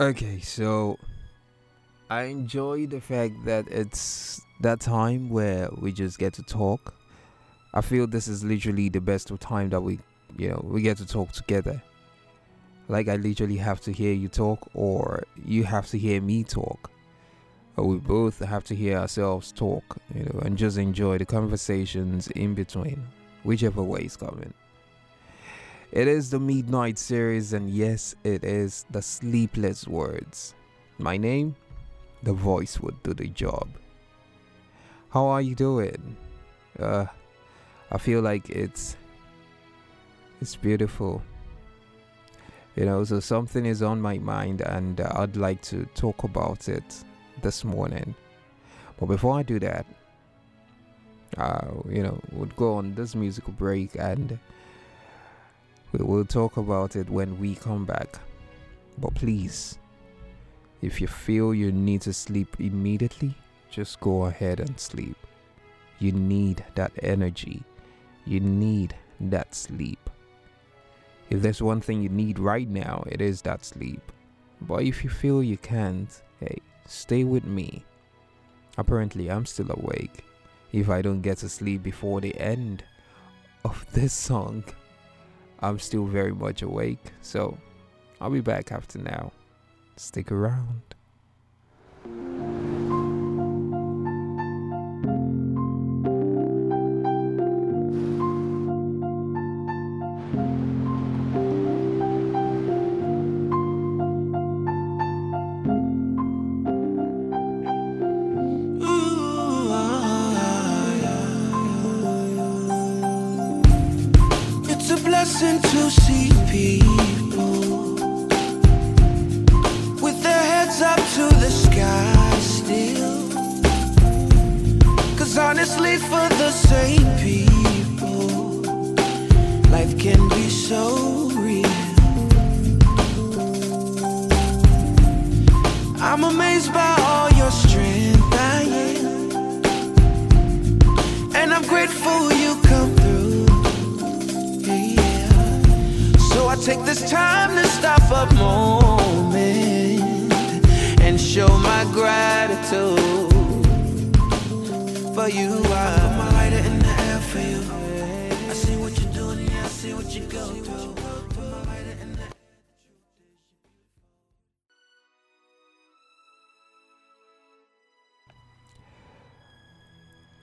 Okay, so I enjoy the fact that it's that time where we just get to talk. I feel this is literally the best of time that we get to talk together. Like, I literally have to hear you talk, or you have to hear me talk, or we both have to hear ourselves talk, and just enjoy the conversations in between, whichever way is coming. It is the Midnight Series, and yes, it is the Sleepless Words. My name, the voice would do the job. How are you doing? I feel like it's beautiful. So something is on my mind, and I'd like to talk about it this morning. But before I do that, we'll go on this musical break, and we will talk about it when we come back. But please, if you feel you need to sleep immediately, just go ahead and sleep. You need that energy. You need that sleep. If there's one thing you need right now, it is that sleep. But if you feel you can't, hey, stay with me. Apparently, I'm still awake. If I don't get to sleep before the end of this song, I'm still very much awake. So, I'll be back after now. Stick around.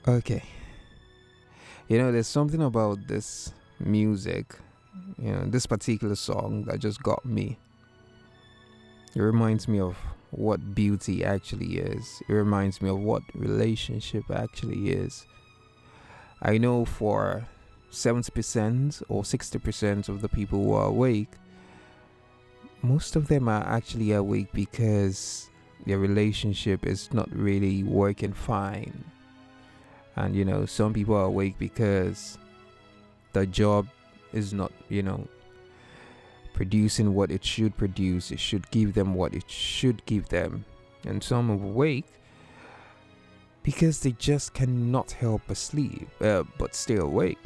Okay, there's something about this music, this particular song that just got me. It reminds me of what beauty actually is. It reminds me of what relationship actually is. I know for 70% or 60% of the people who are awake, most of them are actually awake because their relationship is not really working fine. And, some people are awake because the job is not, producing what it should produce. It should give them what it should give them. And some are awake because they just cannot help but sleep, but stay awake,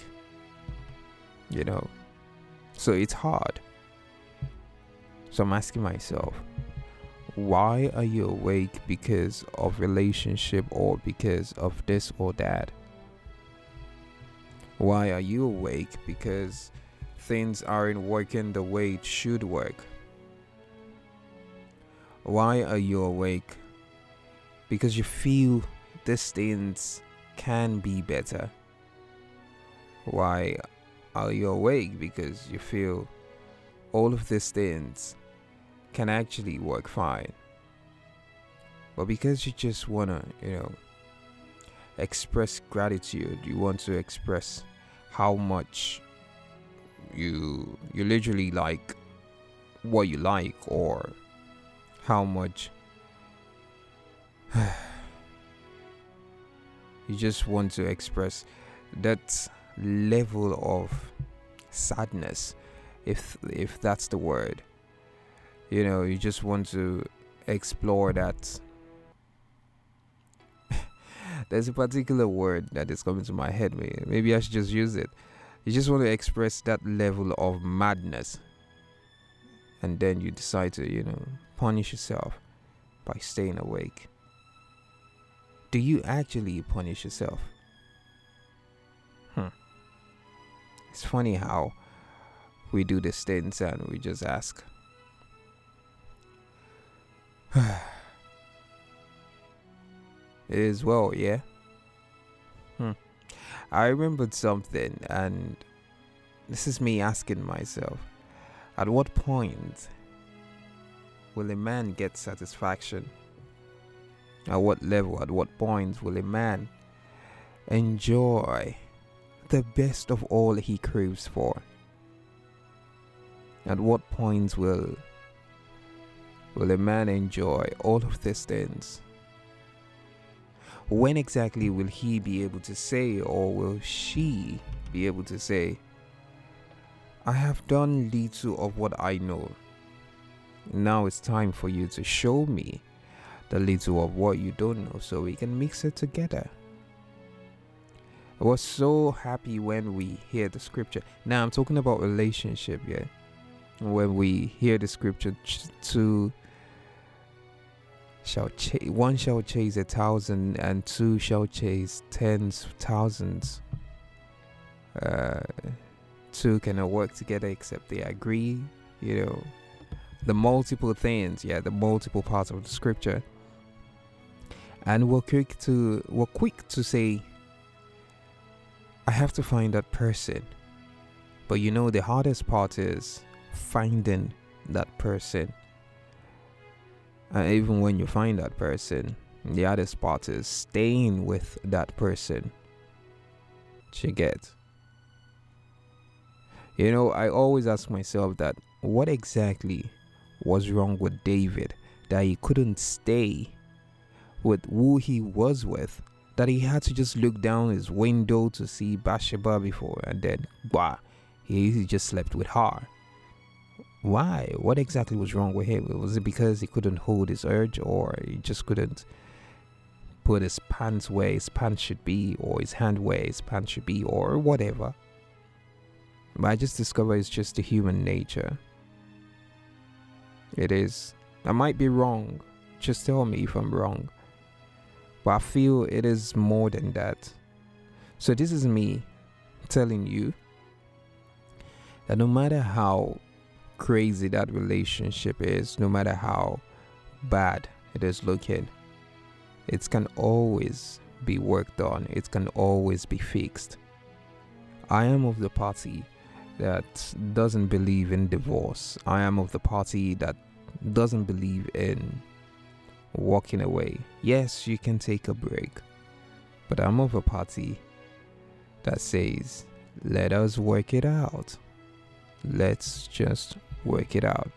So it's hard. So I'm asking myself, why are you awake? Because of relationship, or because of this or that? Why are you awake? Because things aren't working the way it should work. Why are you awake? Because you feel these things can be better. Why are you awake? Because you feel all of these things can actually work fine, but because you just want to express gratitude, you want to express how much you literally like what you like, or how much you just want to express that level of sadness, if that's the word. You just want to explore that. There's a particular word that is coming to my head. Maybe I should just use it. You just want to express that level of madness. And then you decide to, punish yourself by staying awake? Do you actually punish yourself? It's funny how we do these things and we just ask. It is well, yeah? I remembered something, and this is me asking myself, at what point will a man get satisfaction? At what level, at what point will a man enjoy the best of all he craves for? At what point will a man enjoy all of these things? When exactly will he be able to say, or will she be able to say, I have done little of what I know. Now it's time for you to show me the little of what you don't know so we can mix it together. I was so happy when we hear the scripture. Now I'm talking about relationship, yeah? When we hear the scripture, one shall chase 1,000 and two shall chase 10,000. Two cannot work together except they agree, you know. The multiple things, yeah, the multiple parts of the scripture. And we're quick to say, I have to find that person. But you know, the hardest part is finding that person. And even when you find that person, the hardest part is staying with that person. You get? You know, I always ask myself that, what exactly was wrong with David that he couldn't stay with who he was with, that he had to just look down his window to see Bathsheba before, and then bah, he just slept with her? Why? What exactly was wrong with him? Was it because he couldn't hold his urge, or he just couldn't put his pants where his pants should be, or his hand where his pants should be, or whatever? But I just discovered it's just the human nature. It is. I might be wrong. Just tell me if I'm wrong. But I feel it is more than that. So this is me telling you that no matter how crazy that relationship is, no matter how bad it is looking, it can always be worked on. It can always be fixed. I am of the party that doesn't believe in divorce. I am of the party that doesn't believe in walking away. Yes, you can take a break, but I'm of a party that says, let us work it out. Let's just work it out.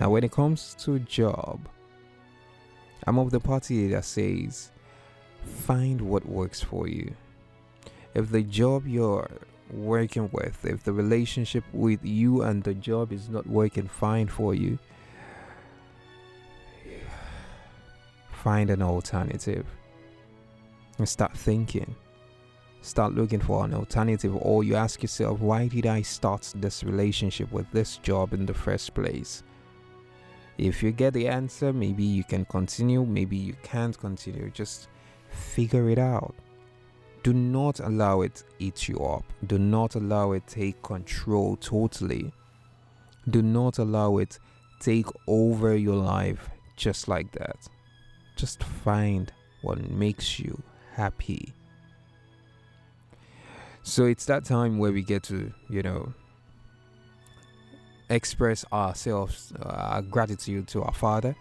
Now, when it comes to job, I'm of the party that says, find what works for you. If the job you're working with, if the relationship with you and the job is not working fine for you, find an alternative and start thinking. Start looking for an alternative, or you ask yourself, why did I start this relationship with this job in the first place? If you get the answer, maybe you can continue, maybe you can't continue. Just figure it out. Do not allow it eat you up. Do not allow it take control totally. Do not allow it take over your life just like that. Just find what makes you happy. So it's that time where we get to, you know, express ourselves, our gratitude to our Father.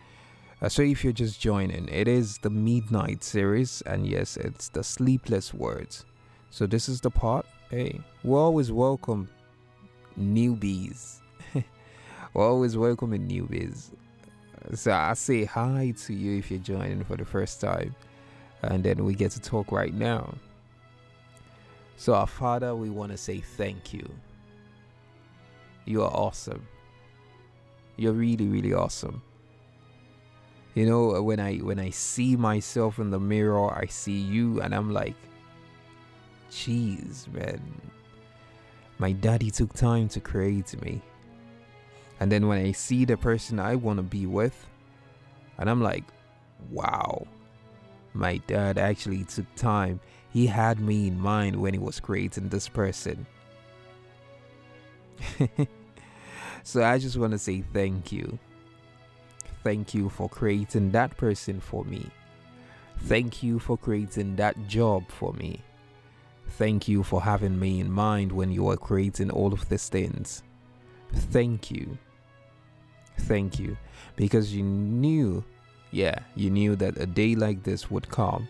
So if you're just joining, it is the Midnight series, and yes, it's the Sleepless Words. So this is the part, hey, we always welcome newbies. We're always welcoming newbies. So I say hi to you if you're joining for the first time, and then we get to talk right now. So our Father, we want to say thank you. You are awesome. You're really, really awesome. You know, when I see myself in the mirror, I see you, and I'm like, jeez, man. My daddy took time to create me. And then when I see the person I want to be with, And I'm like, wow, my dad actually took time. He had me in mind when he was creating this person. So I just want to say thank you. Thank you for creating that person for me. Thank you for creating that job for me. Thank you for having me in mind when you were creating all of these things. Thank you. Thank you. Because you knew, you knew that a day like this would come,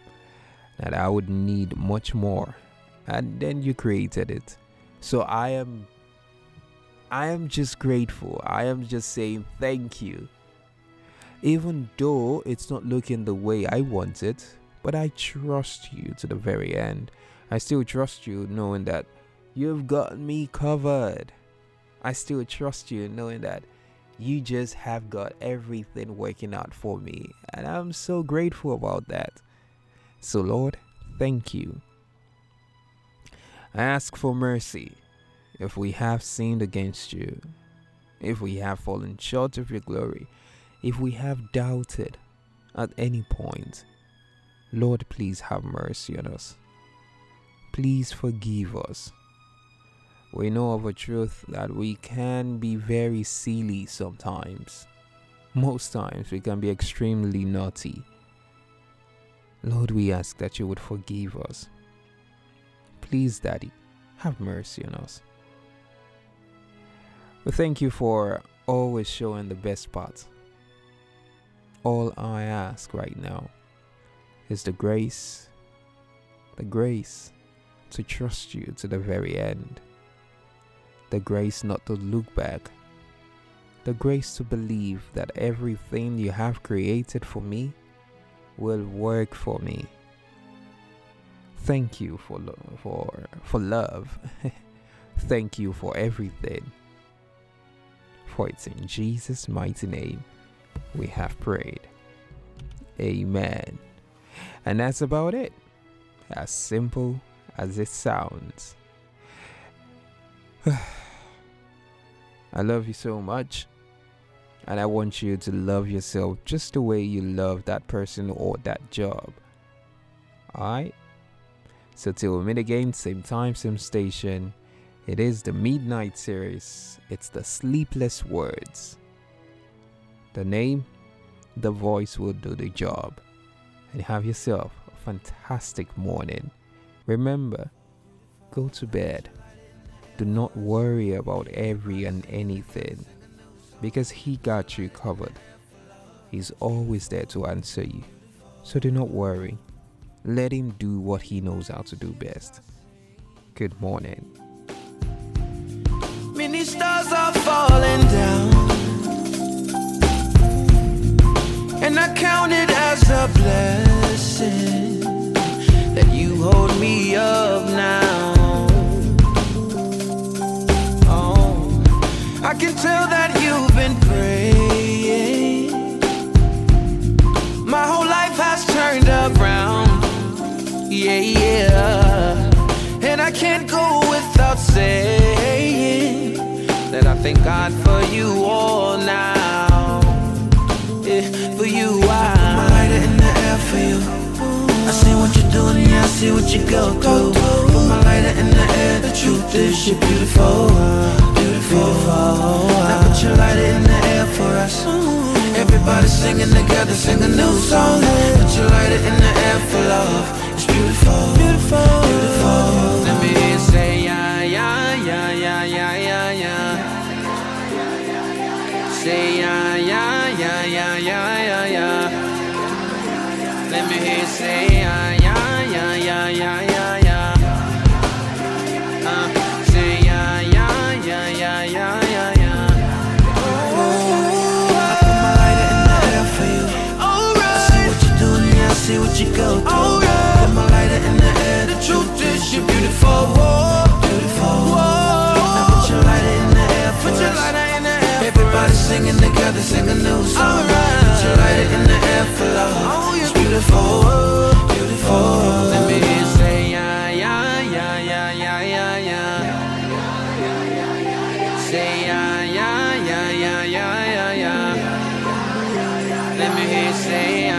that I would need much more. And then you created it. So I am just grateful. I am just saying thank you. Even though it's not looking the way I want it, but I trust you to the very end. I still trust you knowing that you've got me covered. I still trust you knowing that you just have got everything working out for me. And I'm so grateful about that. So Lord, thank you. I ask for mercy. If we have sinned against you, if we have fallen short of your glory, if we have doubted at any point, Lord, please have mercy on us. Please forgive us. We know of a truth that we can be very silly sometimes. Most times we can be extremely naughty. Lord, we ask that you would forgive us. Please, Daddy, have mercy on us. We thank you for always showing the best part. All I ask right now is the grace to trust you to the very end, the grace not to look back, the grace to believe that everything you have created for me will work for me. Thank you for love. Thank you for everything. For it's in Jesus' mighty name we have prayed. Amen. And that's about it. As simple as it sounds. I love you so much. And I want you to love yourself just the way you love that person or that job. Alright? So till we meet again, same time, same station. It is the Midnight Series. It's the Sleepless Words. The name, the voice will do the job. And have yourself a fantastic morning. Remember, go to bed. Do not worry about every and anything. Because he got you covered. He's always there to answer you. So do not worry. Let him do what he knows how to do best. Good morning. Many stars are falling down, and I count it as a blessing that you hold me up now. Oh, I can tell that you've been praying. My whole life has turned around, and I can't go without saying that I thank God for you all now. Yeah, for you I put my lighter in the air for you. I see what you're doing and I see what you go through. Put my lighter in the air, the truth is you're beautiful, beautiful. Now put your lighter in the air for us. Everybody singing together, sing a new song. Put your lighter in the air for love. It's beautiful, beautiful, beautiful. Let me say yeah, yeah, yeah, yeah, yeah, yeah, yeah. Say yeah, yeah, yeah, yeah, yeah, yeah, yeah. Let me hear you say yeah, yeah, yeah, yeah, yeah, yeah, yeah. Say yeah, yeah, yeah, yeah, yeah, yeah, yeah. Oh, I put my lighter in the air for you. Alright. I see what you're doing and I see what you go through. Alright. Put my lighter in the air. The truth is you're beautiful, beautiful. Now put your lighter in the air for us. Everybody singing together, sing a new song. Put your lighter in the air for love. It's beautiful, beautiful. Let me hear you say yeah, yeah, yeah, yeah, yeah, yeah, yeah. Say yeah, yeah, yeah, yeah, yeah, yeah, yeah. Let me, he say